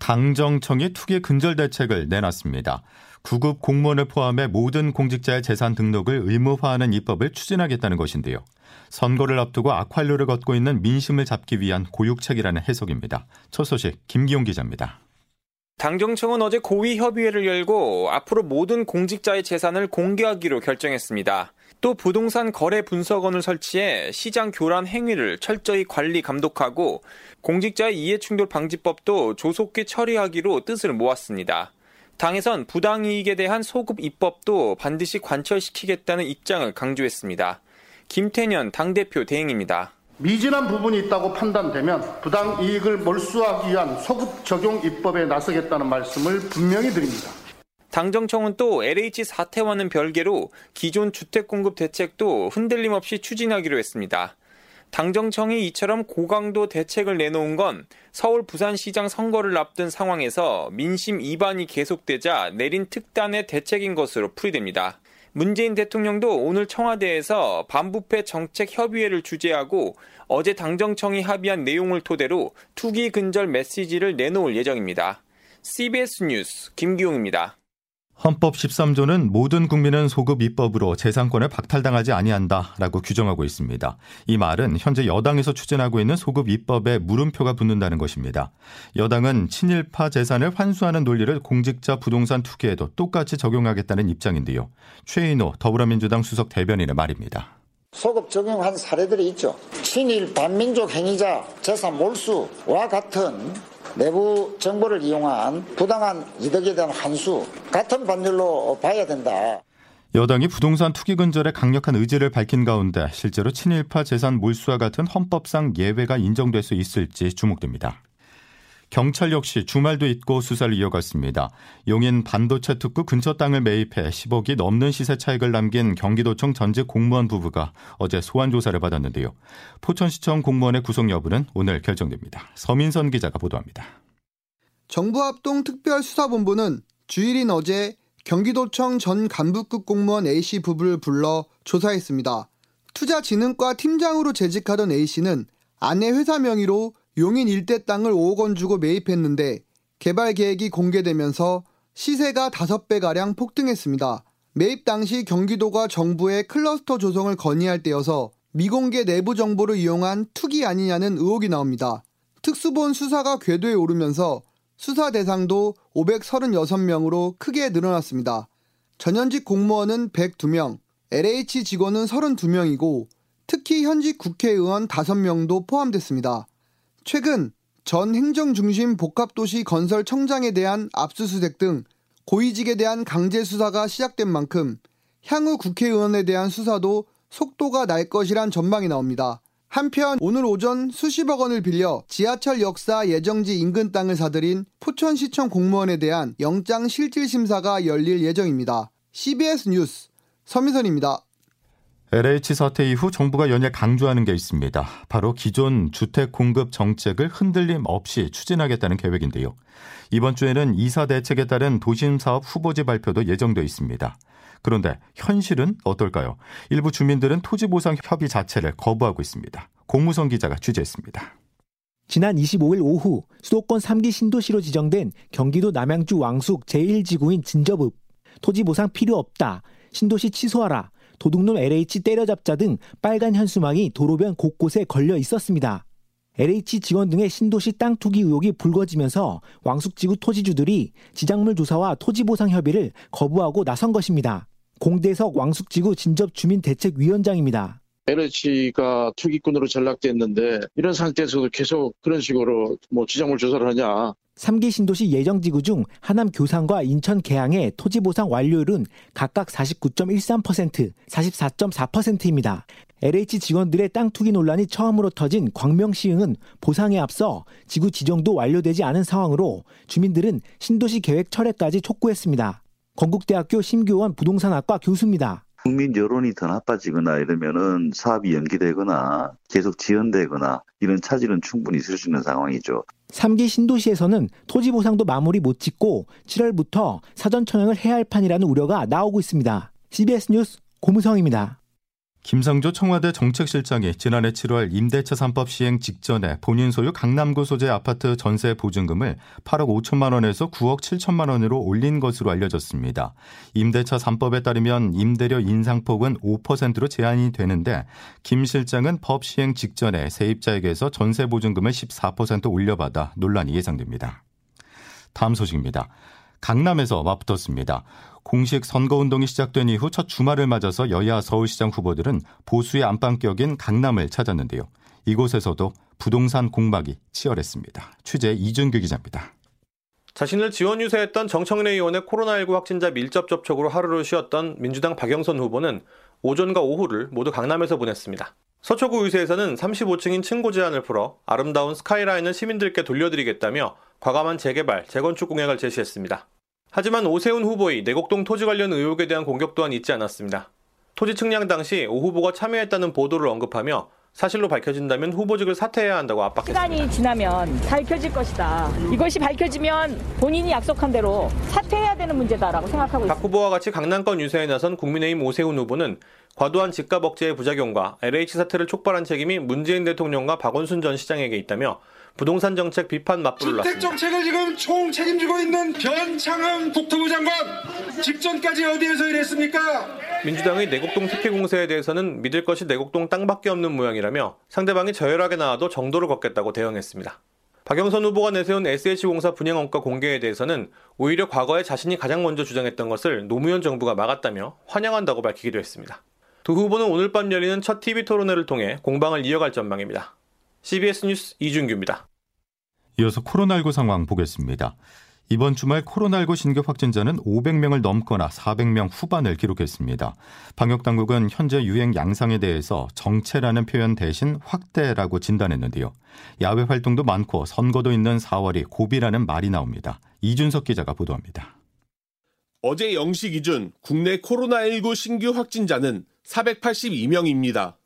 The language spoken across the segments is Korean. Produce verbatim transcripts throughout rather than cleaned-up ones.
당정청이 투기 근절 대책을 내놨습니다. 구급 공무원을 포함해 모든 공직자의 재산 등록을 의무화하는 입법을 추진하겠다는 것인데요. 선거를 앞두고 악활로를 걷고 있는 민심을 잡기 위한 고육책이라는 해석입니다. 첫 소식 김기용 기자입니다. 당정청은 어제 고위협의회를 열고 앞으로 모든 공직자의 재산을 공개하기로 결정했습니다. 또 부동산 거래 분석원을 설치해 시장 교란 행위를 철저히 관리 감독하고 공직자의 이해충돌 방지법도 조속히 처리하기로 뜻을 모았습니다. 당에선 부당이익에 대한 소급 입법도 반드시 관철시키겠다는 입장을 강조했습니다. 김태년 당대표 대행입니다. 미진한 부분이 있다고 판단되면 부당이익을 몰수하기 위한 소급 적용 입법에 나서겠다는 말씀을 분명히 드립니다. 당정청은 또 엘에이치 사태와는 별개로 기존 주택공급 대책도 흔들림 없이 추진하기로 했습니다. 당정청이 이처럼 고강도 대책을 내놓은 건 서울 부산시장 선거를 앞둔 상황에서 민심 이반이 계속되자 내린 특단의 대책인 것으로 풀이됩니다. 문재인 대통령도 오늘 청와대에서 반부패 정책 협의회를 주재하고 어제 당정청이 합의한 내용을 토대로 투기 근절 메시지를 내놓을 예정입니다. 씨비에스 뉴스 김기용입니다. 헌법 십삼조는 모든 국민은 소급 입법으로 재산권을 박탈당하지 아니한다라고 규정하고 있습니다. 이 말은 현재 여당에서 추진하고 있는 소급 입법에 물음표가 붙는다는 것입니다. 여당은 친일파 재산을 환수하는 논리를 공직자 부동산 투기에도 똑같이 적용하겠다는 입장인데요. 최인호 더불어민주당 수석 대변인의 말입니다. 소급 적용한 사례들이 있죠. 친일 반민족 행위자 재산 몰수와 같은 내부 정보를 이용한 부당한 이득에 대한 환수 같은 법률로 봐야 된다. 여당이 부동산 투기 근절에 강력한 의지를 밝힌 가운데 실제로 친일파 재산 몰수와 같은 헌법상 예외가 인정될 수 있을지 주목됩니다. 경찰 역시 주말도 잇고 수사를 이어갔습니다. 용인 반도체 특구 근처 땅을 매입해 십억이 넘는 시세 차익을 남긴 경기도청 전직 공무원 부부가 어제 소환 조사를 받았는데요. 포천시청 공무원의 구속 여부는 오늘 결정됩니다. 서민선 기자가 보도합니다. 정부합동특별수사본부는 주일인 어제 경기도청 전 간부급 공무원 A씨 부부를 불러 조사했습니다. 투자진흥과 팀장으로 재직하던 A씨는 아내 회사 명의로 용인 일대 땅을 오억 원 주고 매입했는데 개발 계획이 공개되면서 시세가 다섯 배가량 폭등했습니다. 매입 당시 경기도가 정부에 클러스터 조성을 건의할 때여서 미공개 내부 정보를 이용한 투기 아니냐는 의혹이 나옵니다. 특수본 수사가 궤도에 오르면서 수사 대상도 오백삼십육 명으로 크게 늘어났습니다. 전현직 공무원은 백이 명, 엘에이치 직원은 삼십이 명이고 특히 현직 국회의원 다섯 명도 포함됐습니다. 최근 전 행정중심 복합도시 건설 청장에 대한 압수수색 등 고위직에 대한 강제 수사가 시작된 만큼 향후 국회의원에 대한 수사도 속도가 날 것이란 전망이 나옵니다. 한편 오늘 오전 수십억 원을 빌려 지하철 역사 예정지 인근 땅을 사들인 포천시청 공무원에 대한 영장 실질심사가 열릴 예정입니다. 씨비에스 뉴스 서민선입니다. 엘에이치 사태 이후 정부가 연일 강조하는 게 있습니다. 바로 기존 주택 공급 정책을 흔들림 없이 추진하겠다는 계획인데요. 이번 주에는 이사 대책에 따른 도심사업 후보지 발표도 예정돼 있습니다. 그런데 현실은 어떨까요? 일부 주민들은 토지보상 협의 자체를 거부하고 있습니다. 공무선 기자가 취재했습니다. 지난 이십오일 오후 수도권 삼기 신도시로 지정된 경기도 남양주 왕숙 제일 지구인 진접읍. 토지보상 필요 없다. 신도시 취소하라. 도둑놈 엘에이치 때려잡자 등 빨간 현수막이 도로변 곳곳에 걸려 있었습니다. 엘에이치 지원 등의 신도시 땅 투기 의혹이 불거지면서 왕숙지구 토지주들이 지작물 조사와 토지보상 협의를 거부하고 나선 것입니다. 공대석 왕숙지구 진접주민대책위원장입니다. 엘에이치가 투기꾼으로 전락됐는데 이런 상태에서도 계속 그런 식으로 뭐 지작물 조사를 하냐. 삼기 신도시 예정지구 중 하남 교산과 인천 계양의 토지보상 완료율은 각각 사십구 점 일삼 퍼센트, 사십사 점 사 퍼센트입니다. 엘에이치 직원들의 땅 투기 논란이 처음으로 터진 광명시흥은 보상에 앞서 지구 지정도 완료되지 않은 상황으로 주민들은 신도시 계획 철회까지 촉구했습니다. 건국대학교 심교원 부동산학과 교수입니다. 국민 여론이 더 나빠지거나 이러면은 사업이 연기되거나 계속 지연되거나 이런 차질은 충분히 있을 수 있는 상황이죠. 삼 기 신도시에서는 토지 보상도 마무리 못 짓고 칠월부터 사전 청약을 해야 할 판이라는 우려가 나오고 있습니다. 씨비에스 뉴스 고무성입니다. 김성조 청와대 정책실장이 지난해 칠월 임대차 삼 법 시행 직전에 본인 소유 강남구 소재 아파트 전세 보증금을 팔억 오천만 원에서 구억 칠천만 원으로 올린 것으로 알려졌습니다. 임대차 삼 법에 따르면 임대료 인상폭은 오 퍼센트로 제한이 되는데 김 실장은 법 시행 직전에 세입자에게서 전세 보증금을 십사 퍼센트 올려받아 논란이 예상됩니다. 다음 소식입니다. 강남에서 맞붙었습니다. 공식 선거운동이 시작된 이후 첫 주말을 맞아서 여야 서울시장 후보들은 보수의 안방격인 강남을 찾았는데요. 이곳에서도 부동산 공박이 치열했습니다. 취재 이준규 기자입니다. 자신을 지원 유세했던 정청래 의원의 코로나십구 확진자 밀접 접촉으로 하루를 쉬었던 민주당 박영선 후보는 오전과 오후를 모두 강남에서 보냈습니다. 서초구 의회에서는 삼십오 층인 층고 제한을 풀어 아름다운 스카이라인을 시민들께 돌려드리겠다며 과감한 재개발, 재건축 공약을 제시했습니다. 하지만 오세훈 후보의 내곡동 토지 관련 의혹에 대한 공격 또한 잊지 않았습니다. 토지 측량 당시 오 후보가 참여했다는 보도를 언급하며 사실로 밝혀진다면 후보직을 사퇴해야 한다고 압박했습니다. 시간이 지나면 밝혀질 것이다. 이것이 밝혀지면 본인이 약속한 대로 사퇴해야 되는 문제다라고 생각하고 있습니다. 박 후보와 같이 강남권 유세에 나선 국민의힘 오세훈 후보는 과도한 집값 억제의 부작용과 엘에이치 사태를 촉발한 책임이 문재인 대통령과 박원순 전 시장에게 있다며 부동산 정책 비판 맞불을 놨습니다. 주택정책을 지금 총 책임지고 있는 변창흠 국토부 장관 직전까지 어디에서 일했습니까? 민주당의 내곡동 특혜 공세에 대해서는 믿을 것이 내곡동 땅밖에 없는 모양이라며 상대방이 저열하게 나와도 정도를 걷겠다고 대응했습니다. 박영선 후보가 내세운 에스에이치공사 분양 원가 공개에 대해서는 오히려 과거에 자신이 가장 먼저 주장했던 것을 노무현 정부가 막았다며 환영한다고 밝히기도 했습니다. 두 후보는 오늘 밤 열리는 첫 티비 토론회를 통해 공방을 이어갈 전망입니다. 씨비에스 뉴스 이준규입니다. 이어서 코로나십구 상황 보겠습니다. 이번 주말 코로나십구 신규 확진자는 오백 명을 넘거나 사백 명 후반을 기록했습니다. 방역당국은 현재 유행 양상에 대해서 정체라는 표현 대신 확대라고 진단했는데요. 야외 활동도 많고 선거도 있는 사월이 고비라는 말이 나옵니다. 이준석 기자가 보도합니다. 어제 영 시 기준 국내 코로나십구 신규 확진자는 사백팔십이 명입니다.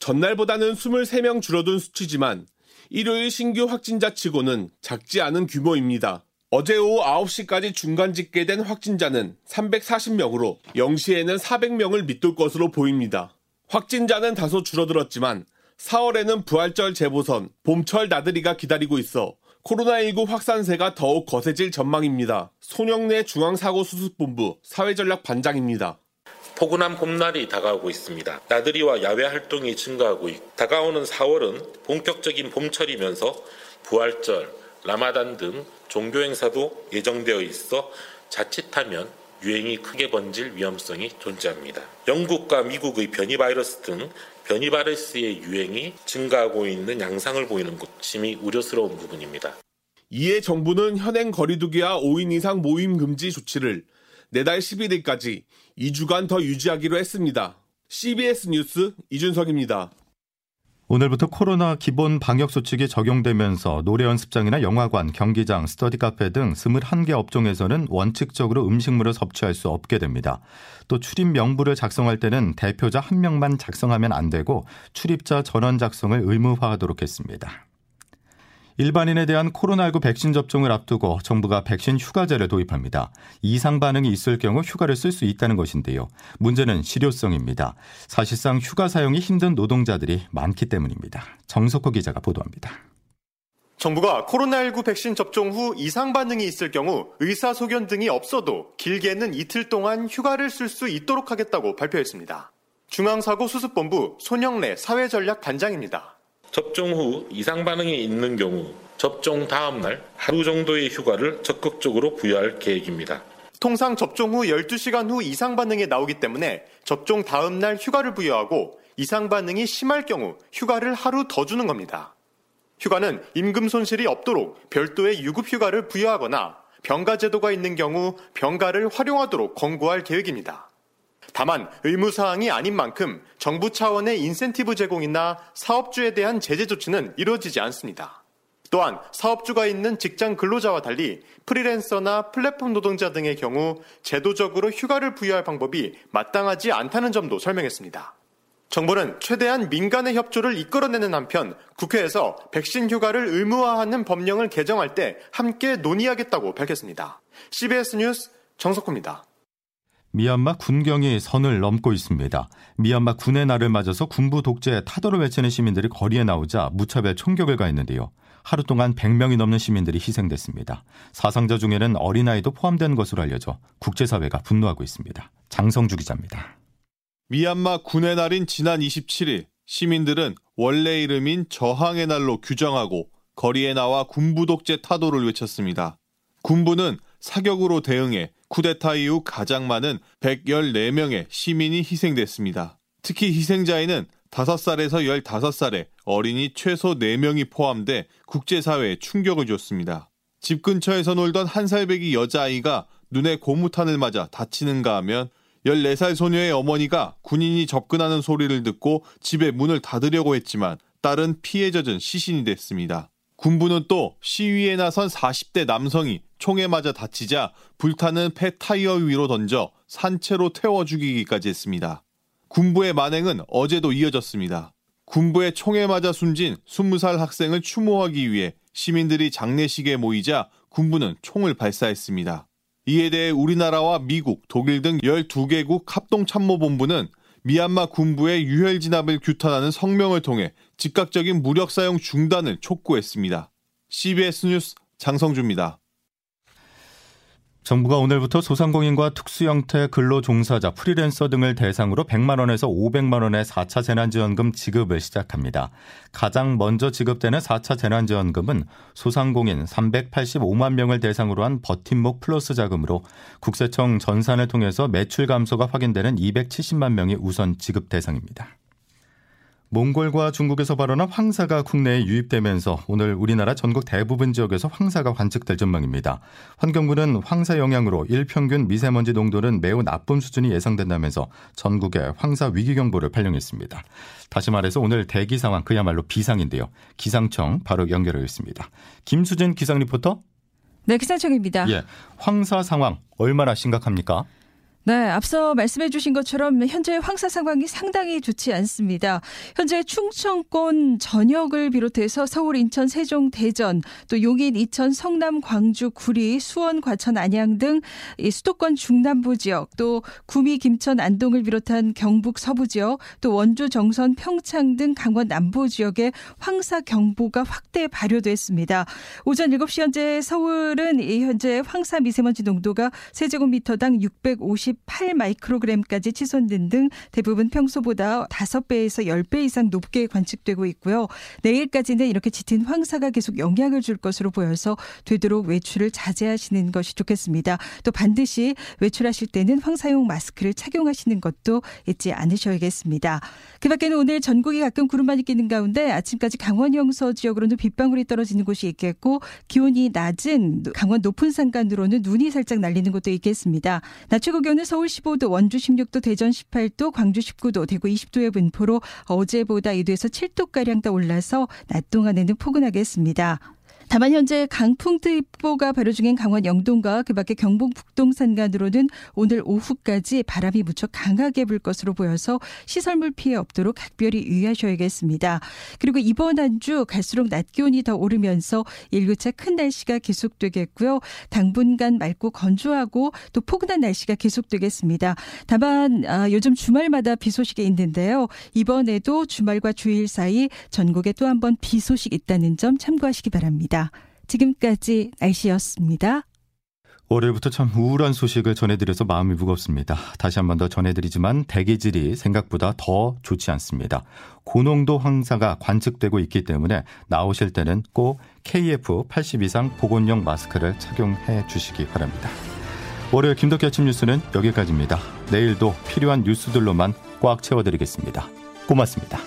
전날보다는 이십삼 명 줄어든 수치지만 일요일 신규 확진자 치고는 작지 않은 규모입니다. 어제 오후 아홉 시까지 중간 집계된 확진자는 삼백사십 명으로 영 시에는 사백 명을 밑돌 것으로 보입니다. 확진자는 다소 줄어들었지만 사월에는 부활절 재보선, 봄철 나들이가 기다리고 있어 코로나십구 확산세가 더욱 거세질 전망입니다. 손형래 중앙사고수습본부 사회전략반장입니다. 포근한 봄날이 다가오고 있습니다. 나들이와 야외 활동이 증가하고 있고 다가오는 사월은 본격적인 봄철이면서 부활절, 라마단 등 종교 행사도 예정되어 있어 자칫하면 유행이 크게 번질 위험성이 존재합니다. 영국과 미국의 변이 바이러스 등 변이 바이러스의 유행이 증가하고 있는 양상을 보이는 것, 심히 우려스러운 부분입니다. 이에 정부는 현행 거리두기와 오 인 이상 모임 금지 조치를 내달 십일 일까지 이 주간 더 유지하기로 했습니다. 씨비에스 뉴스 이준석입니다. 오늘부터 코로나 기본 방역수칙이 적용되면서 노래연습장이나 영화관, 경기장, 스터디카페 등 이십일 개 업종에서는 원칙적으로 음식물을 섭취할 수 없게 됩니다. 또 출입 명부를 작성할 때는 대표자 한 명만 작성하면 안 되고 출입자 전원 작성을 의무화하도록 했습니다. 일반인에 대한 코로나십구 백신 접종을 앞두고 정부가 백신 휴가제를 도입합니다. 이상 반응이 있을 경우 휴가를 쓸 수 있다는 것인데요. 문제는 실효성입니다. 사실상 휴가 사용이 힘든 노동자들이 많기 때문입니다. 정석호 기자가 보도합니다. 정부가 코로나십구 백신 접종 후 이상 반응이 있을 경우 의사소견 등이 없어도 길게는 이틀 동안 휴가를 쓸 수 있도록 하겠다고 발표했습니다. 중앙사고수습본부 손형래 사회전략반장입니다. 접종 후 이상 반응이 있는 경우 접종 다음 날 하루 정도의 휴가를 적극적으로 부여할 계획입니다. 통상 접종 후 열두 시간 후 이상 반응이 나오기 때문에 접종 다음 날 휴가를 부여하고 이상 반응이 심할 경우 휴가를 하루 더 주는 겁니다. 휴가는 임금 손실이 없도록 별도의 유급 휴가를 부여하거나 병가 제도가 있는 경우 병가를 활용하도록 권고할 계획입니다. 다만 의무사항이 아닌 만큼 정부 차원의 인센티브 제공이나 사업주에 대한 제재 조치는 이루어지지 않습니다. 또한 사업주가 있는 직장 근로자와 달리 프리랜서나 플랫폼 노동자 등의 경우 제도적으로 휴가를 부여할 방법이 마땅하지 않다는 점도 설명했습니다. 정부는 최대한 민간의 협조를 이끌어내는 한편 국회에서 백신 휴가를 의무화하는 법령을 개정할 때 함께 논의하겠다고 밝혔습니다. 씨비에스 뉴스 정석호입니다. 미얀마 군경이 선을 넘고 있습니다. 미얀마 군의 날을 맞아서 군부 독재에 타도를 외치는 시민들이 거리에 나오자 무차별 총격을 가했는데요. 하루 동안 백 명이 넘는 시민들이 희생됐습니다. 사상자 중에는 어린아이도 포함된 것으로 알려져 국제사회가 분노하고 있습니다. 장성주 기자입니다. 미얀마 군의 날인 지난 이십칠일, 시민들은 원래 이름인 저항의 날로 규정하고 거리에 나와 군부 독재 타도를 외쳤습니다. 군부는 사격으로 대응해 쿠데타 이후 가장 많은 백십사 명의 시민이 희생됐습니다. 특히 희생자에는 다섯 살에서 열다섯 살의 어린이 최소 네 명이 포함돼 국제사회에 충격을 줬습니다. 집 근처에서 놀던 한 살배기 여자아이가 눈에 고무탄을 맞아 다치는가 하면 열네 살 소녀의 어머니가 군인이 접근하는 소리를 듣고 집에 문을 닫으려고 했지만 딸은 피에 젖은 시신이 됐습니다. 군부는 또 시위에 나선 사십 대 남성이 총에 맞아 다치자 불타는 폐 타이어 위로 던져 산채로 태워 죽이기까지 했습니다. 군부의 만행은 어제도 이어졌습니다. 군부의 총에 맞아 숨진 스무 살 학생을 추모하기 위해 시민들이 장례식에 모이자 군부는 총을 발사했습니다. 이에 대해 우리나라와 미국, 독일 등 열두 개국 합동참모본부는 미얀마 군부의 유혈 진압을 규탄하는 성명을 통해 즉각적인 무력 사용 중단을 촉구했습니다. 씨비에스 뉴스 장성주입니다. 정부가 오늘부터 소상공인과 특수형태 근로종사자, 프리랜서 등을 대상으로 백만 원에서 오백만 원의 사 차 재난지원금 지급을 시작합니다. 가장 먼저 지급되는 사 차 재난지원금은 소상공인 삼백팔십오만 명을 대상으로 한 버팀목 플러스 자금으로 국세청 전산을 통해서 매출 감소가 확인되는 이백칠십만 명이 우선 지급 대상입니다. 몽골과 중국에서 발원한 황사가 국내에 유입되면서 오늘 우리나라 전국 대부분 지역에서 황사가 관측될 전망입니다. 환경부는 황사 영향으로 일평균 미세먼지 농도는 매우 나쁨 수준이 예상된다면서 전국에 황사 위기경보를 발령했습니다. 다시 말해서 오늘 대기 상황 그야말로 비상인데요. 기상청 바로 연결하겠습니다. 김수진 기상 리포터. 네, 기상청입니다. 예, 황사 상황 얼마나 심각합니까? 네, 앞서 말씀해 주신 것처럼 현재 황사 상황이 상당히 좋지 않습니다. 현재 충청권 전역을 비롯해서 서울, 인천, 세종, 대전, 또 용인, 이천, 성남, 광주, 구리, 수원, 과천, 안양 등 이 수도권 중남부 지역, 또 구미, 김천, 안동을 비롯한 경북 서부 지역, 또 원주, 정선, 평창 등 강원 남부 지역에 황사 경보가 확대 발효됐습니다. 오전 일곱 시 현재 서울은 현재 황사 미세먼지 농도가 세제곱미터당 육백오십 점 팔 마이크로그램까지 치솟는 등 대부분 평소보다 다섯 배에서 열 배 이상 높게 관측되고 있고요. 내일까지는 이렇게 짙은 황사가 계속 영향을 줄 것으로 보여서 되도록 외출을 자제하시는 것이 좋겠습니다. 또 반드시 외출하실 때는 황사용 마스크를 착용하시는 것도 잊지 않으셔야겠습니다. 그 밖에는 오늘 전국이 가끔 구름만이 끼는 가운데 아침까지 강원 영서 지역으로는 빗방울이 떨어지는 곳이 있겠고 기온이 낮은 강원 높은 산간으로는 눈이 살짝 날리는 곳도 있겠습니다. 낮 최고 기온은 서울 십오 도, 원주 십육 도, 대전 십팔 도, 광주 십구 도, 대구 이십 도의 분포로 어제보다 이 도에서 칠 도가량 더 올라서 낮 동안에는 포근하겠습니다. 다만 현재 강풍특보가 발효 중인 강원 영동과 그 밖에 경북 북동 산간으로는 오늘 오후까지 바람이 무척 강하게 불 것으로 보여서 시설물 피해 없도록 각별히 유의하셔야겠습니다. 그리고 이번 한 주 갈수록 낮 기온이 더 오르면서 일교차 큰 날씨가 계속되겠고요. 당분간 맑고 건조하고 또 포근한 날씨가 계속되겠습니다. 다만 아, 요즘 주말마다 비 소식이 있는데요. 이번에도 주말과 주일 사이 전국에 또 한 번 비 소식 있다는 점 참고하시기 바랍니다. 지금까지 날씨였습니다. 월요일부터 참 우울한 소식을 전해드려서 마음이 무겁습니다. 다시 한 번 더 전해드리지만 대기질이 생각보다 더 좋지 않습니다. 고농도 황사가 관측되고 있기 때문에 나오실 때는 꼭 케이에프 팔십 이상 보건용 마스크를 착용해 주시기 바랍니다. 월요일 김덕기 아침 뉴스는 여기까지입니다. 내일도 필요한 뉴스들로만 꽉 채워드리겠습니다. 고맙습니다.